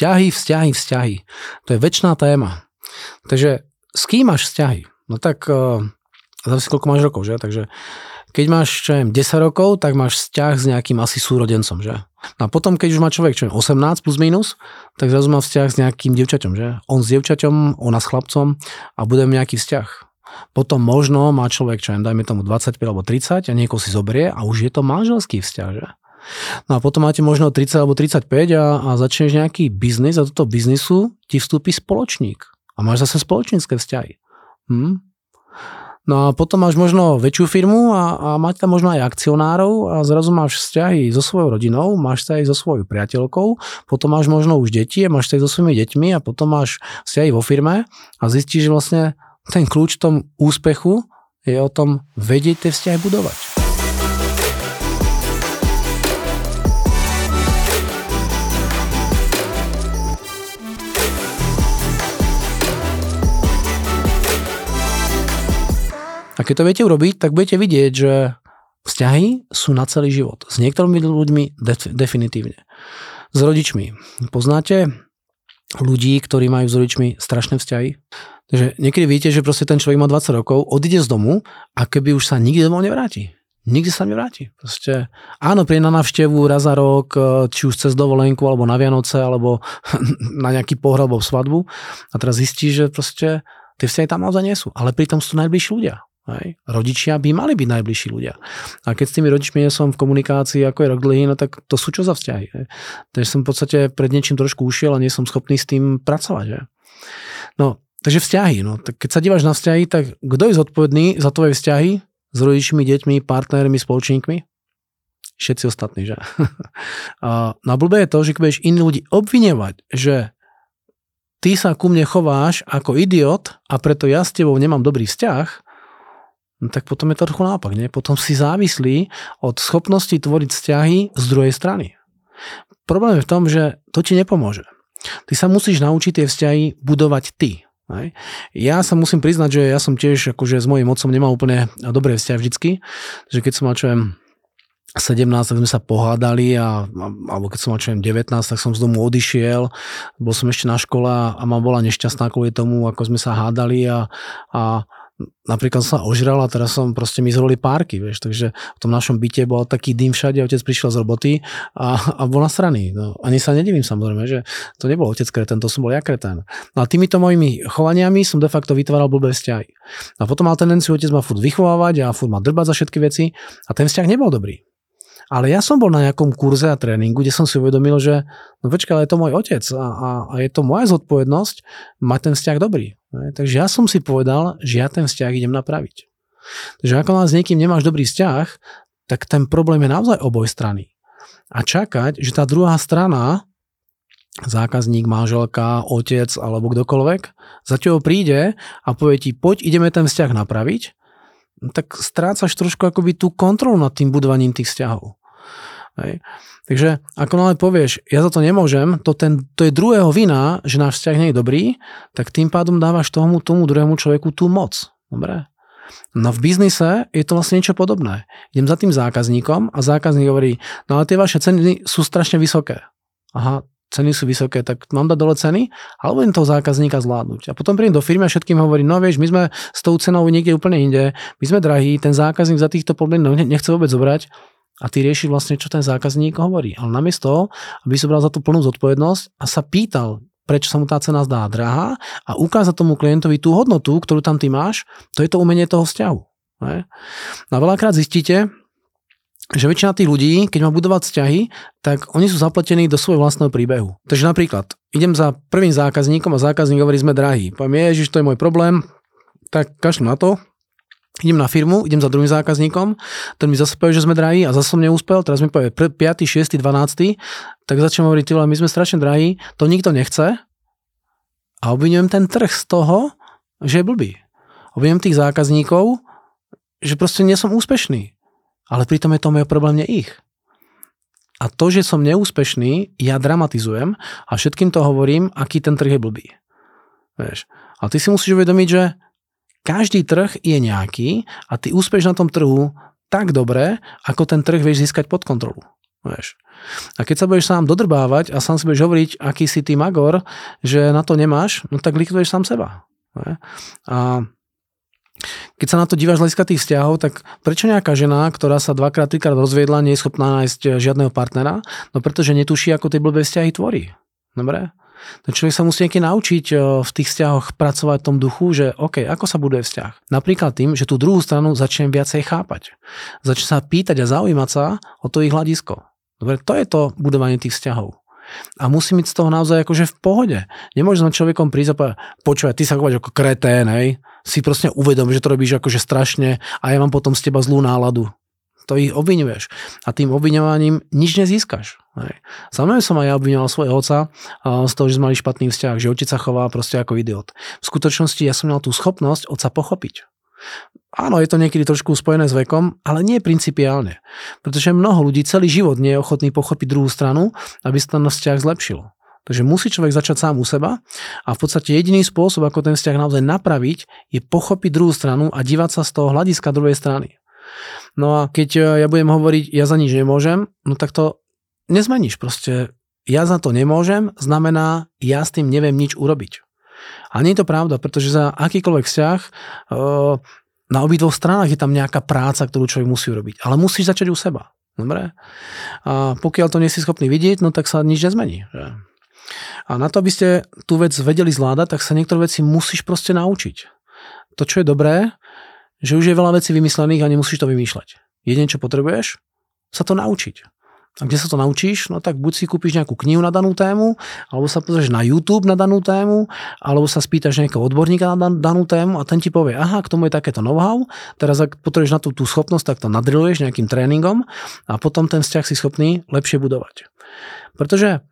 Vzťahy, vzťahy, vzťahy. To je večná téma. Takže s kým máš vzťahy? No tak závisí, koľko máš rokov, že? Takže keď máš, čo neviem, 10 rokov, tak máš vzťah s nejakým asi súrodencom, že? A potom, keď už má človek, čo neviem, 18 plus minus, tak zrazu má vzťah s nejakým dievčaťom, že? On s dievčaťom, ona s chlapcom a bude nejaký vzťah. Potom možno má človek, čo neviem, dajme tomu 25 alebo 30 a niekoho si zoberie a už je to manželský vzťah, že? No a potom máte možno 30 alebo 35 a začneš nejaký biznis a do toho biznisu ti vstúpi spoločník a máš zase spoločnícke vzťahy. No a potom máš možno väčšiu firmu a máš tam možno aj akcionárov a zrazu máš vzťahy so svojou rodinou, máš vzťahy so svojou priateľkou, potom máš možno už deti a máš vzťahy so svojimi deťmi a potom máš vzťahy vo firme a zistíš, že vlastne ten kľúč v tom úspechu je o tom vedieť tie vzťahy budovať. A keď to viete urobiť, tak budete vidieť, že vzťahy sú na celý život. S niektorými ľuďmi definitívne. S rodičmi. Poznáte ľudí, ktorí majú s rodičmi strašné vzťahy? Takže niekedy vidíte, že proste ten človek má 20 rokov, odíde z domu a keby už sa nikdy domov nevráti. Nikdy sa nevráti. Proste áno, príde na návštevu raz za rok, či už cez dovolenku, alebo na Vianoce, alebo na nejaký pohreb alebo svadbu. A teraz zistí, že proste tie vzťahy tam naozaj nie sú. Ale pritom sú najbližší ľudia. Hej. Rodičia by mali byť najbližší ľudia. A keď s tými rodičmi som v komunikácii, ako je rok dlhý, no tak to sú čo za vzťahy. Hej. Takže som v podstate pred niečím trošku ušiel a nie som schopný s tým pracovať. Hej. No, takže vzťahy. No, tak keď sa díváš na vzťahy, tak kto je zodpovedný za tvoje vzťahy s rodičmi, deťmi, partnermi, spoločníkmi? Všetci ostatní, že? A blbé je to, že keď budeš iní ľudí obviňovať, že ty sa ku mne chováš ako idiot a preto ja s tebou nemám dobrý vzťah, no tak potom je to trochu nápak, nie? Potom si závislí od schopnosti tvoriť vzťahy z druhej strany. Problém je v tom, že to ti nepomôže. Ty sa musíš naučiť tie vzťahy budovať ty. Ne? Ja sa musím priznať, že ja som tiež akože s mojím otcom nemal úplne dobré vzťahy vždycky, že keď som mal 17, tak sme sa pohádali alebo keď som mal 19, tak som z domu odišiel, bol som ešte na škole a ma bola nešťastná kvôli tomu, ako sme sa hádali a napríklad som sa ožral a teraz som proste mi zvolili párky, vieš, takže v tom našom byte bol taký dym všade, otec prišiel z roboty a bol nasraný. No, ani sa nedivím samozrejme, že to nebol otec kretén, to som bol ja kretén. No a týmito mojimi chovaniami som de facto vytváral blbé vzťahy. A potom mal tendenciu otec ma furt vychovávať a furt ma drbať za všetky veci a ten vzťah nebol dobrý. Ale ja som bol na nejakom kurze a tréningu, kde som si uvedomil, že no počkaj, ale je to môj otec a je to moja zodpovednosť mať ten vzťah dobrý. Ne? Takže ja som si povedal, že ja ten vzťah idem napraviť. Takže ako s niekým nemáš dobrý vzťah, tak ten problém je naozaj oboj strany. A čakať, že tá druhá strana, zákazník, manželka, otec alebo kdokoľvek, za tebou príde a povie ti, poď, ideme ten vzťah napraviť, tak strácaš trošku akoby tú kontrolu nad tým budovaním tých vzťahov. Hej. Takže ako náhle povieš, ja za to nemôžem, to je druhého vina, že náš vzťah nie je dobrý, tak tým pádom dávaš tomu druhému človeku tú moc. Dobre? No v biznise je to vlastne niečo podobné. Idem za tým zákazníkom a zákazník hovorí, no ale tie vaše ceny sú strašne vysoké. Aha, ceny sú vysoké, tak mám dať dole ceny, alebo len toho zákazníka zvládnuť. A potom príjem do firmy a všetkým hovorím, no vieš, my sme s tou cenou niekde úplne inde, my sme drahí, ten zákazník za týchto podmienok nechce vôbec zobrať a ty riešiš vlastne, čo ten zákazník hovorí. Ale namiesto toho, aby si bral za tú plnú zodpovednosť a sa pýtal, prečo sa mu tá cena zdá drahá a ukázať tomu klientovi tú hodnotu, ktorú tam ty máš, to je to umenie toho vzťahu. Ne? No a veľakrát zistíte, že väčšina tých ľudí, keď má budovať vzťahy, tak oni sú zapletení do svojho vlastného príbehu. Takže napríklad, idem za prvým zákazníkom a zákazník hovorí, sme drahí. Poviem, ježiš, to je môj problém, tak kašlem na to. Idem na firmu, idem za druhým zákazníkom, ten mi zase povie, že sme drahí a zase som neúspel, teraz mi povie 5., 6., 12., tak začnem hovoriť, my sme strašne drahí, to nikto nechce a obvinujem ten trh z toho, že je blbý. Obvinujem tých zákazníkov, že proste nie som úspešný. Ale pritom je to môj problém, nie ich. A to, že som neúspešný, ja dramatizujem a všetkým to hovorím, aký ten trh je blbý. Vieš. A ty si musíš uvedomiť, že každý trh je nejaký a ty úspeš na tom trhu tak dobre, ako ten trh vieš získať pod kontrolu. Vieš. A keď sa budeš sám dodrbávať a sám si budeš hovoriť, aký si ty magor, že na to nemáš, no tak likviduješ sám seba. A keď sa na to díváš z hľadiska tých vzťahov, tak prečo nejaká žena, ktorá sa dvakrát, trikrát rozviedla, nie je schopná nájsť žiadneho partnera? No pretože netuší, ako tie blbé vzťahy tvorí. Dobre? Ten človek sa musí niekedy naučiť v tých vzťahoch pracovať v tom duchu, že OK, ako sa buduje vzťah? Napríklad tým, že tú druhú stranu začnem viacej chápať. Začnem sa pýtať a zaujímať sa o to ich hľadisko. Dobre, to je to budovanie tých vzťahov. A musí byť z toho naozaj akože v pohode. Nemôžeš s človekom prísť a povedať, počúvaj, ty sa chováš ako kretén, hej? Si proste uvedom, že to robíš akože strašne a ja mám potom z teba zlú náladu. To ich obviňuješ. A tým obviňovaním nič nezískaš. Samozrejme som aj ja obviňoval svojho otca z toho, že sme mali špatný vzťah, že otec sa chová proste ako idiot. V skutočnosti ja som mal tú schopnosť otca pochopiť. Áno, je to niekedy trošku spojené s vekom, ale nie principiálne. Pretože mnoho ľudí celý život nie je ochotný pochopiť druhú stranu, aby sa ten vzťah zlepšil. Takže musí človek začať sám u seba a v podstate jediný spôsob, ako ten vzťah naozaj napraviť, je pochopiť druhú stranu a dívať sa z toho hľadiska druhej strany. No a keď ja budem hovoriť, ja za nič nemôžem, no tak to nezmeníš. Proste ja za to nemôžem, znamená, ja s tým neviem nič urobiť. A nie je to pravda, pretože za akýkoľvek vzťah na obidvoch stranách je tam nejaká práca, ktorú človek musí urobiť. Ale musíš začať u seba. Dobre? A pokiaľ to nie si schopný vidieť, no tak sa nič nezmení. Že? A na to, aby ste tú vec vedeli zvládať, tak sa niektoré veci musíš proste naučiť. To, čo je dobré, že už je veľa vecí vymyslených a nemusíš to vymýšľať. Jedine, čo potrebuješ, sa to naučiť. A kde sa to naučíš? No tak buď si kúpiš nejakú knihu na danú tému, alebo sa pozrieš na YouTube na danú tému, alebo sa spýtaš nejakého odborníka na danú tému a ten ti povie, aha, k tomu je takéto know-how, teraz ak potrebuješ na tú schopnosť, tak to nadriluješ nejakým tréningom a potom ten vzťah si schopný lepšie budovať. Pretože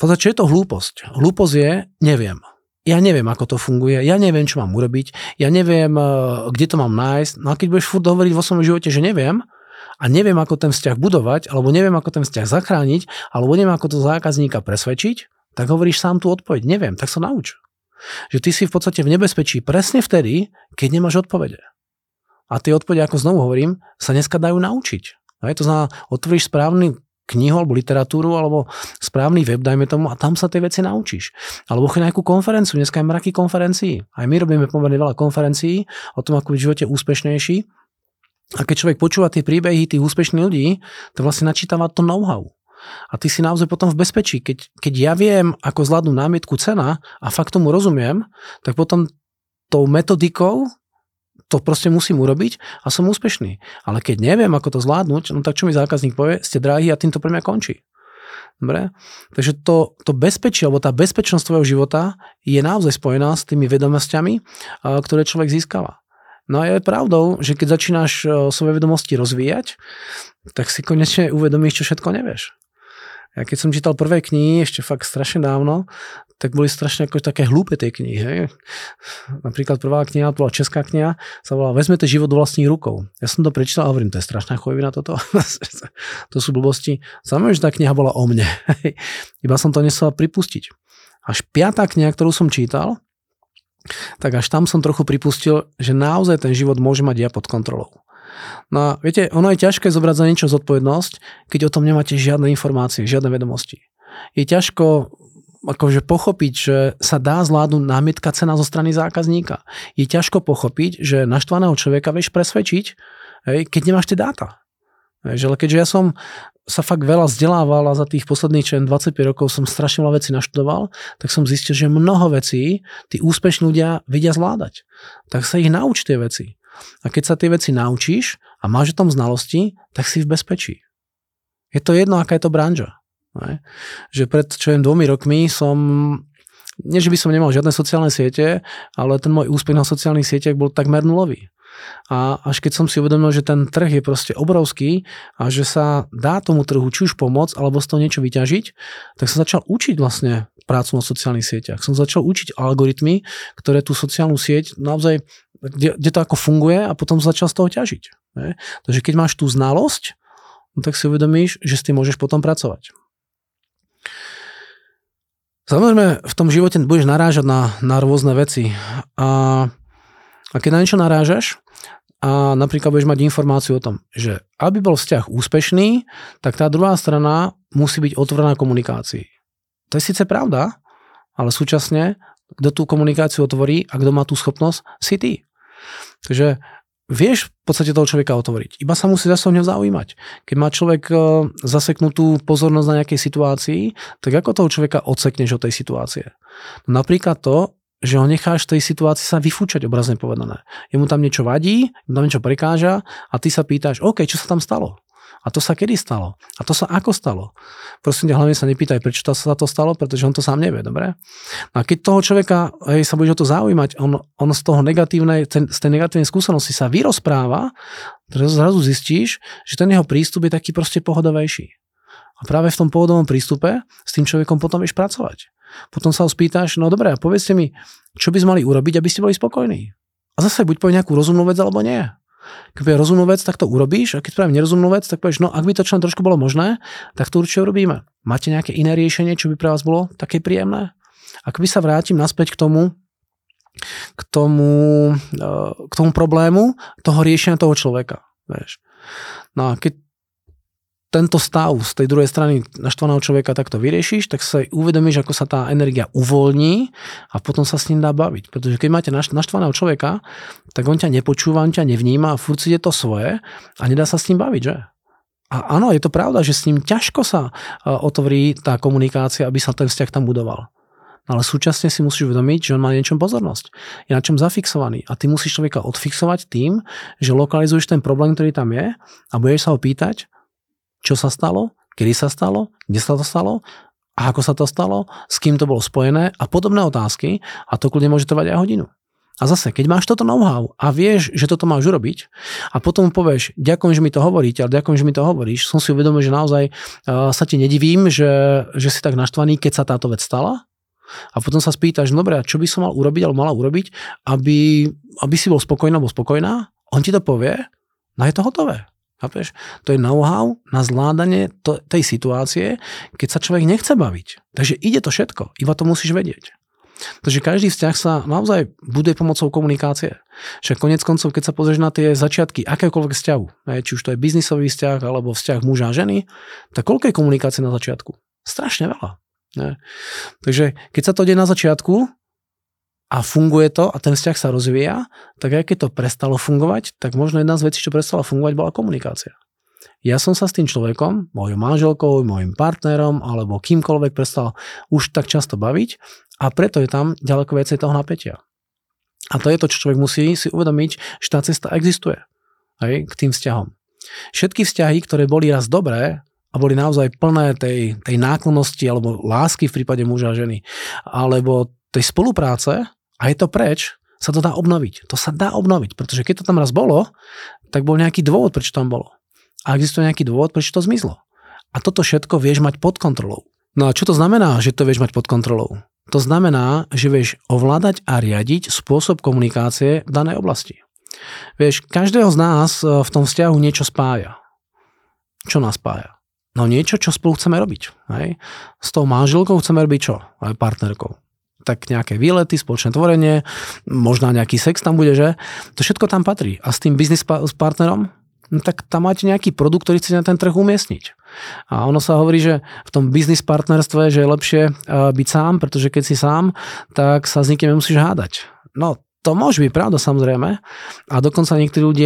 čo je to hlúposť? Hlúposť je, neviem. Ja neviem, ako to funguje, ja neviem, čo mám urobiť, ja neviem, kde to mám nájsť. No a keď budeš furt hovoriť vo svojom živote, že neviem, a neviem, ako ten vzťah budovať, alebo neviem, ako ten vzťah zachrániť, alebo neviem, ako to zákazníka presvedčiť, tak hovoríš sám tú odpoveď. Neviem, tak sa nauč. Že ty si v podstate v nebezpečí presne vtedy, keď nemáš odpovede. A tie odpovede, ako znovu hovorím, sa dneska dajú naučiť. To znamená, otvoríš správny knihu alebo literatúru, alebo správny web, dajme tomu, a tam sa tie veci naučíš. Alebo choď na nejakú konferenciu, dneska je mraky konferencií. Aj my robíme pomerne veľa konferencií o tom, ako byť v živote úspešnejší. A keď človek počúva tie príbehy tých úspešných ľudí, to vlastne načítava to know-how. A ty si naozaj potom v bezpečí. Keď ja viem, ako zvládnu námietku cena a fakt tomu rozumiem, tak potom tou metodikou to proste musím urobiť a som úspešný. Ale keď neviem, ako to zvládnuť, no tak čo mi zákazník povie, ste drahí a týmto pre mňa končí. Dobre? Takže to bezpečie, alebo tá bezpečnosť tvojho života je naozaj spojená s tými vedomosťami, ktoré človek získava. No a je pravdou, že keď začínaš svoje vedomosti rozvíjať, tak si konečne uvedomíš, čo všetko nevieš. Ja keď som čítal prvé knihy, ešte fakt strašne dávno, tak boli strašne ako také hlúpe tie knihy. Hej? Napríklad prvá kniha, to bola česká kniha, sa volala Vezmete život do vlastných rukou. Ja som to prečítal a hovorím, to je strašná chujovina toto. To sú blbosti. Samozrejme, že tá kniha bola o mne. Iba som to nesel pripustiť. Až piatá kniha, ktorú som čítal, tak až tam som trochu pripustil, že naozaj ten život môže mať ja pod kontrolou. No a viete, ono je ťažké zobrať za niečo zodpovednosť, keď o tom nemáte žiadne informácie, žiadne vedomosti. Je ťažko akože pochopiť, že sa dá zvládnuť námietka cena zo strany zákazníka. Je ťažko pochopiť, že naštvaného človeka vieš presvedčiť, keď nemáš tie dáta. Ale keďže ja som sa fakt veľa vzdelával a za tých posledných 25 rokov som strašne veľa vecí naštudoval, tak som zistil, že mnoho vecí tí úspešní ľudia vedia zvládať. Tak sa ich nauč tie veci. A keď sa tie veci naučíš a máš o tom znalosti, tak si v bezpečí. Je to jedno, aká je to branža. Že pred 2 rokmi som, nie že by som nemal žiadne sociálne siete, ale ten môj úspech na sociálnych sieťach bol takmer nulový. A až keď som si uvedomil, že ten trh je proste obrovský a že sa dá tomu trhu či už pomôcť, alebo z toho niečo vyťažiť, tak som začal učiť vlastne prácu na sociálnych sieťach. Som začal učiť algoritmy, ktoré tú sociálnu sieť naozaj, kde to ako funguje a potom začal z toho ťažiť. Ne? Takže keď máš tú znalosť, no tak si uvedomíš, že s tým môžeš potom pracovať. Samozrejme, v tom živote budeš narážať na rôzne veci a keď na niečo narážaš, a napríklad budeš mať informáciu o tom, že aby bol vzťah úspešný, tak tá druhá strana musí byť otvorená komunikácii. To je síce pravda, ale súčasne, kto tú komunikáciu otvorí a kto má tú schopnosť, si ty. Takže vieš v podstate toho človeka otvoriť. Iba sa musí zase o ňom zaujímať. Keď má človek zaseknutú pozornosť na nejakej situácii, tak ako toho človeka odsekneš od tej situácie? Napríklad to, že ho necháš v tej situácii sa vyfúčať, obrazne povedané. Jemu tam niečo vadí, jemu tam niečo prekáža a ty sa pýtaš, OK, čo sa tam stalo? A to sa kedy stalo? A to sa ako stalo? Prosím ťa, hlavne sa nepýtaj, prečo sa to stalo, pretože on to sám nevie, dobre? A keď toho človeka, hej, sa budeš o to zaujímať, on z toho negatívnej, z tej negatívnej skúsenosti sa vyrozpráva, zrazu zistíš, že ten jeho prístup je taký proste pohodovejší. A práve v tom pohodovom prístupe s tým človekom potom vieš pracovať. Potom sa ho spýtaš, no dobre, povedzte mi, čo by sme mali urobiť, aby ste boli spokojní. A zase buď povie nejakú rozumnú vec, alebo nie. Keď je rozumnú vec, tak to urobíš, a keď spravím nerozumnú vec, tak povieš, no ak by to čo trošku bolo možné, tak to určite urobíme. Máte nejaké iné riešenie, čo by pre vás bolo také príjemné? Ak by sa vrátim naspäť k tomu problému toho riešenia toho človeka. Vieš. No a keď tento stav z tej druhej strany naštvaného človeka takto vyriešiš, tak sa uvedomíš, ako sa tá energia uvoľní a potom sa s ním dá baviť. Pretože keď máte naštvaného človeka, tak on ťa nepočúva, on ťa nevníma a furt si ide to svoje a nedá sa s ním baviť, že? A áno, je to pravda, že s ním ťažko sa otvorí tá komunikácia, aby sa ten vzťah tam budoval. Ale súčasne si musíš uvedomiť, že on má niečom pozornosť. Je na čom zafixovaný. A ty musíš človeka odfixovať tým, že lokalizuješ ten problém, ktorý tam je a budeš sa ho pýtať, čo sa stalo, kedy sa stalo, kde sa to stalo, a ako sa to stalo, s kým to bolo spojené a podobné otázky a to kľudne môže trvať aj hodinu. A zase, keď máš toto know-how a vieš, že toto máš urobiť a potom povieš, ďakujem, že mi to hovoríte, ale ďakujem, že mi to hovoríš, som si uvedomil, že naozaj sa ti nedivím, že si tak naštvaný, keď sa táto vec stala a potom sa spýtaš, dobre, čo by som mal urobiť alebo mala urobiť, aby si bol spokojný alebo spokojná, on ti to povie, no je to hotové. Chápeš? To je know-how na zvládanie tej situácie, keď sa človek nechce baviť. Takže ide to všetko, iba to musíš vedieť. Takže každý vzťah sa naozaj buduje pomocou komunikácie. Však konec koncov, keď sa pozrieš na tie začiatky akéhokoľvek vzťahu, či už to je biznisový vzťah alebo vzťah muža a ženy, tak koľko je komunikácie na začiatku? Strašne veľa. Takže keď sa to deje na začiatku a funguje to a ten vzťah sa rozvíja, tak aj keď to prestalo fungovať, tak možno jedna z vecí, čo prestala fungovať, bola komunikácia. Ja som sa s tým človekom, mojou manželkou, mojim partnerom alebo kýmkoľvek prestal už tak často baviť a preto je tam ďaleko viacej toho napätia. A to je to, čo človek musí si uvedomiť, že tá cesta existuje aj k tým vzťahom. Všetky vzťahy, ktoré boli raz dobré, a boli naozaj plné tej náklonnosti alebo lásky v prípade muža a ženy, alebo tej spolupráce, a je to preč, sa to dá obnoviť. To sa dá obnoviť, pretože keď to tam raz bolo, tak bol nejaký dôvod, prečo tam bolo. A existuje nejaký dôvod, prečo to zmizlo. A toto všetko vieš mať pod kontrolou. No a čo to znamená, že to vieš mať pod kontrolou? To znamená, že vieš ovládať a riadiť spôsob komunikácie v danej oblasti. Vieš, každého z nás v tom vzťahu niečo spája. Čo nás spája? No niečo, čo spolu chceme robiť. Hej? S tou manželkou chceme robiť čo? Aj partnerkou. Tak nejaké výlety, spoločné tvorenie, možná nejaký sex tam bude, že? To všetko tam patrí. A s tým biznis partnerom, no tak tam máte nejaký produkt, ktorý chcete na ten trh umiestniť. A ono sa hovorí, že v tom biznis partnerstve, že je lepšie byť sám, pretože keď si sám, tak sa s nikým nemusíš hádať. No, to môže byť pravda, samozrejme. A dokonca niektorým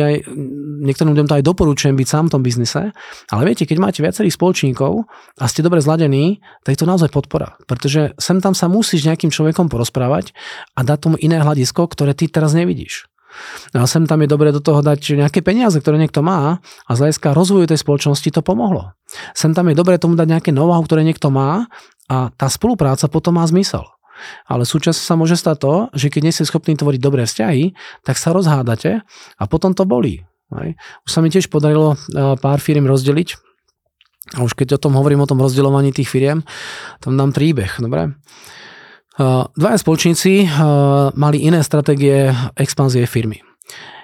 ľuďom to aj doporučujem byť sám v tom biznise. Ale viete, keď máte viacerých spoločníkov a ste dobre zladení, tak je to naozaj podpora. Pretože sem tam sa musíš nejakým človekom porozprávať a dať tomu iné hľadisko, ktoré ty teraz nevidíš. A sem tam je dobre do toho dať nejaké peniaze, ktoré niekto má a z hľadiska rozvoju tej spoločnosti to pomohlo. Sem tam je dobre tomu dať nejaké know-how, ktoré niekto má a tá spolupráca potom má zmysel. Ale súčasne sa môže stať to, že keď nie ste schopní tvoriť dobré vzťahy, tak sa rozhádate a potom to bolí. Už sa mi tiež podarilo pár firiem rozdeliť a už keď hovorím o tom rozdeľovaní tých firiem, tam dám príbeh. Dobre? Dvaja spoločníci mali iné stratégie expanzie firmy.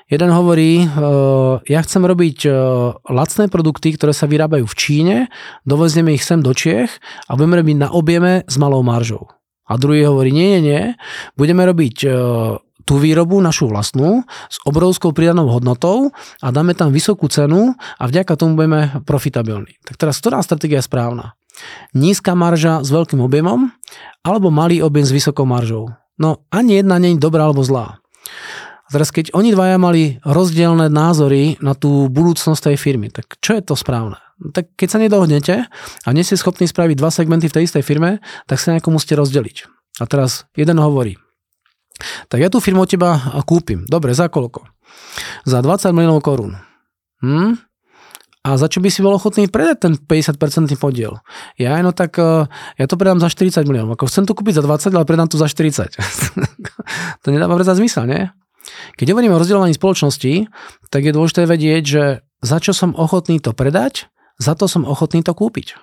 Jeden hovorí, ja chcem robiť lacné produkty, ktoré sa vyrábajú v Číne, dovezneme ich sem do Čiech a budeme robiť na objeme s malou maržou. A druhý hovorí, nie, budeme robiť tu výrobu našu vlastnú s obrovskou pridanou hodnotou a dáme tam vysokú cenu a vďaka tomu budeme profitabilní. Tak teraz, ktorá stratégia je správna? Nízka marža s veľkým objemom alebo malý objem s vysokou maržou? No ani jedna nie je dobrá alebo zlá. Teraz, keď oni dvaja mali rozdielne názory na tú budúcnosť tej firmy, tak čo je to správne? Tak keď sa nedohodnete a nie ste schopní spraviť dva segmenty v tej istej firme, tak sa nejako musíte rozdeliť. A teraz jeden hovorí, tak ja tú firmu od teba kúpim. Dobre, za koľko? Za 20 miliónov korún. A za čo by si bol ochotný predať ten 50% podiel? Ja, no tak ja to predám za 40 miliónov. Ako chcem to kúpiť za 20, ale predám to za 40. To nedáva predsa zmysel, nie? Keď hovoríme o rozdeľovaní spoločnosti, tak je dôležité vedieť, že za čo som ochotný to predať, za to som ochotný to kúpiť.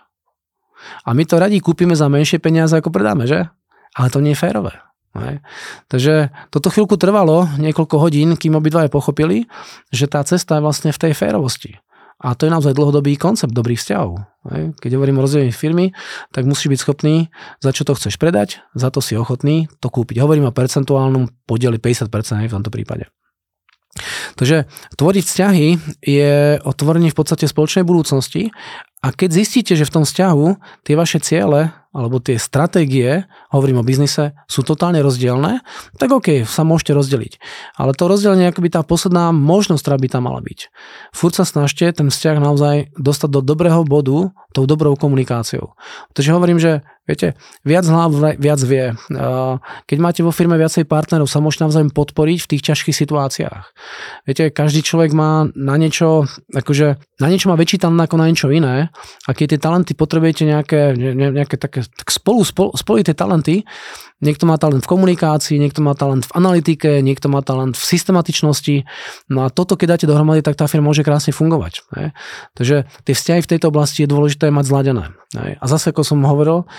A my to radí kúpime za menšie peniaze, ako predáme, že? Ale to nie je férové. Ne? Takže toto chvíľku trvalo niekoľko hodín, kým obidvaje pochopili, že tá cesta je vlastne v tej férovosti. A to je naozaj dlhodobý koncept dobrých vzťahov. Ne? Keď hovorím o rozdelení firmy, tak musíš byť schopný, za čo to chceš predať, za to si ochotný to kúpiť. Hovorím o percentuálnom podieli 50% v tomto prípade. Takže tvoriť vzťahy je otvorenie v podstate spoločnej budúcnosti a keď zistíte, že v tom vzťahu tie vaše ciele alebo tie stratégie, hovorím o biznise, sú totálne rozdielne, tak OK, sa môžete rozdeliť. Ale to rozdelenie je akoby tá posledná možnosť, ktorá by tam mala byť. Furt sa snažte ten vzťah naozaj dostať do dobrého bodu tou dobrou komunikáciou. Pretože hovorím, že viete, viac hlav viac vie. Keď máte vo firme viacej partnerov, sa môžete navzájom podporiť v tých ťažkých situáciách. Viete, každý človek má na niečo, akože na niečo má väčší talent ako na niečo iné a keď tie talenty potrebujete nejaké také spolité talenty, niekto má talent v komunikácii, niekto má talent v analytike, niekto má talent v systematičnosti. No a toto, keď dáte dohromady, tak tá firma môže krásne fungovať. Ne? Takže tie vzťahy v tejto oblasti je dôležité mať zladené. Ne? A zase, ako som hovoril,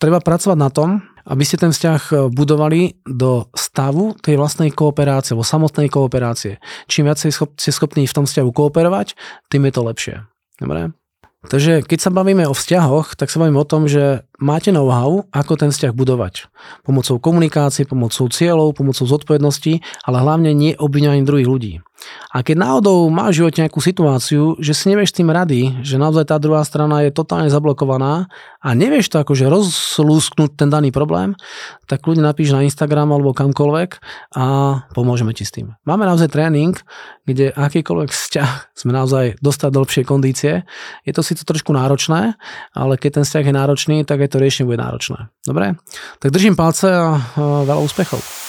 treba pracovať na tom, aby ste ten vzťah budovali do stavu tej vlastnej kooperácie, alebo samotnej kooperácie. Čím viac ste schopní v tom vzťahu kooperovať, tým je to lepšie. Dobre? Takže keď sa bavíme o vzťahoch, tak sa bavíme o tom, že máte know-how, ako ten vzťah budovať. Pomocou komunikácie, pomocou cieľov, pomocou zodpovednosti, ale hlavne neobviňaním druhých ľudí. A keď náhodou máš v živote nejakú situáciu, že si nevieš tým rady, že naozaj tá druhá strana je totálne zablokovaná a nevieš to akože rozlúsknuť ten daný problém, tak kľudne napíš na Instagram alebo kamkoľvek a pomôžeme ti s tým. Máme naozaj tréning, kde akýkoľvek vzťah sme naozaj dostať do lepšej kondície. Je to síce trošku náročné, ale keď ten vzťah je náročný, tak aj to riešenie bude náročné. Dobre? Tak držím palce a veľa úspechov.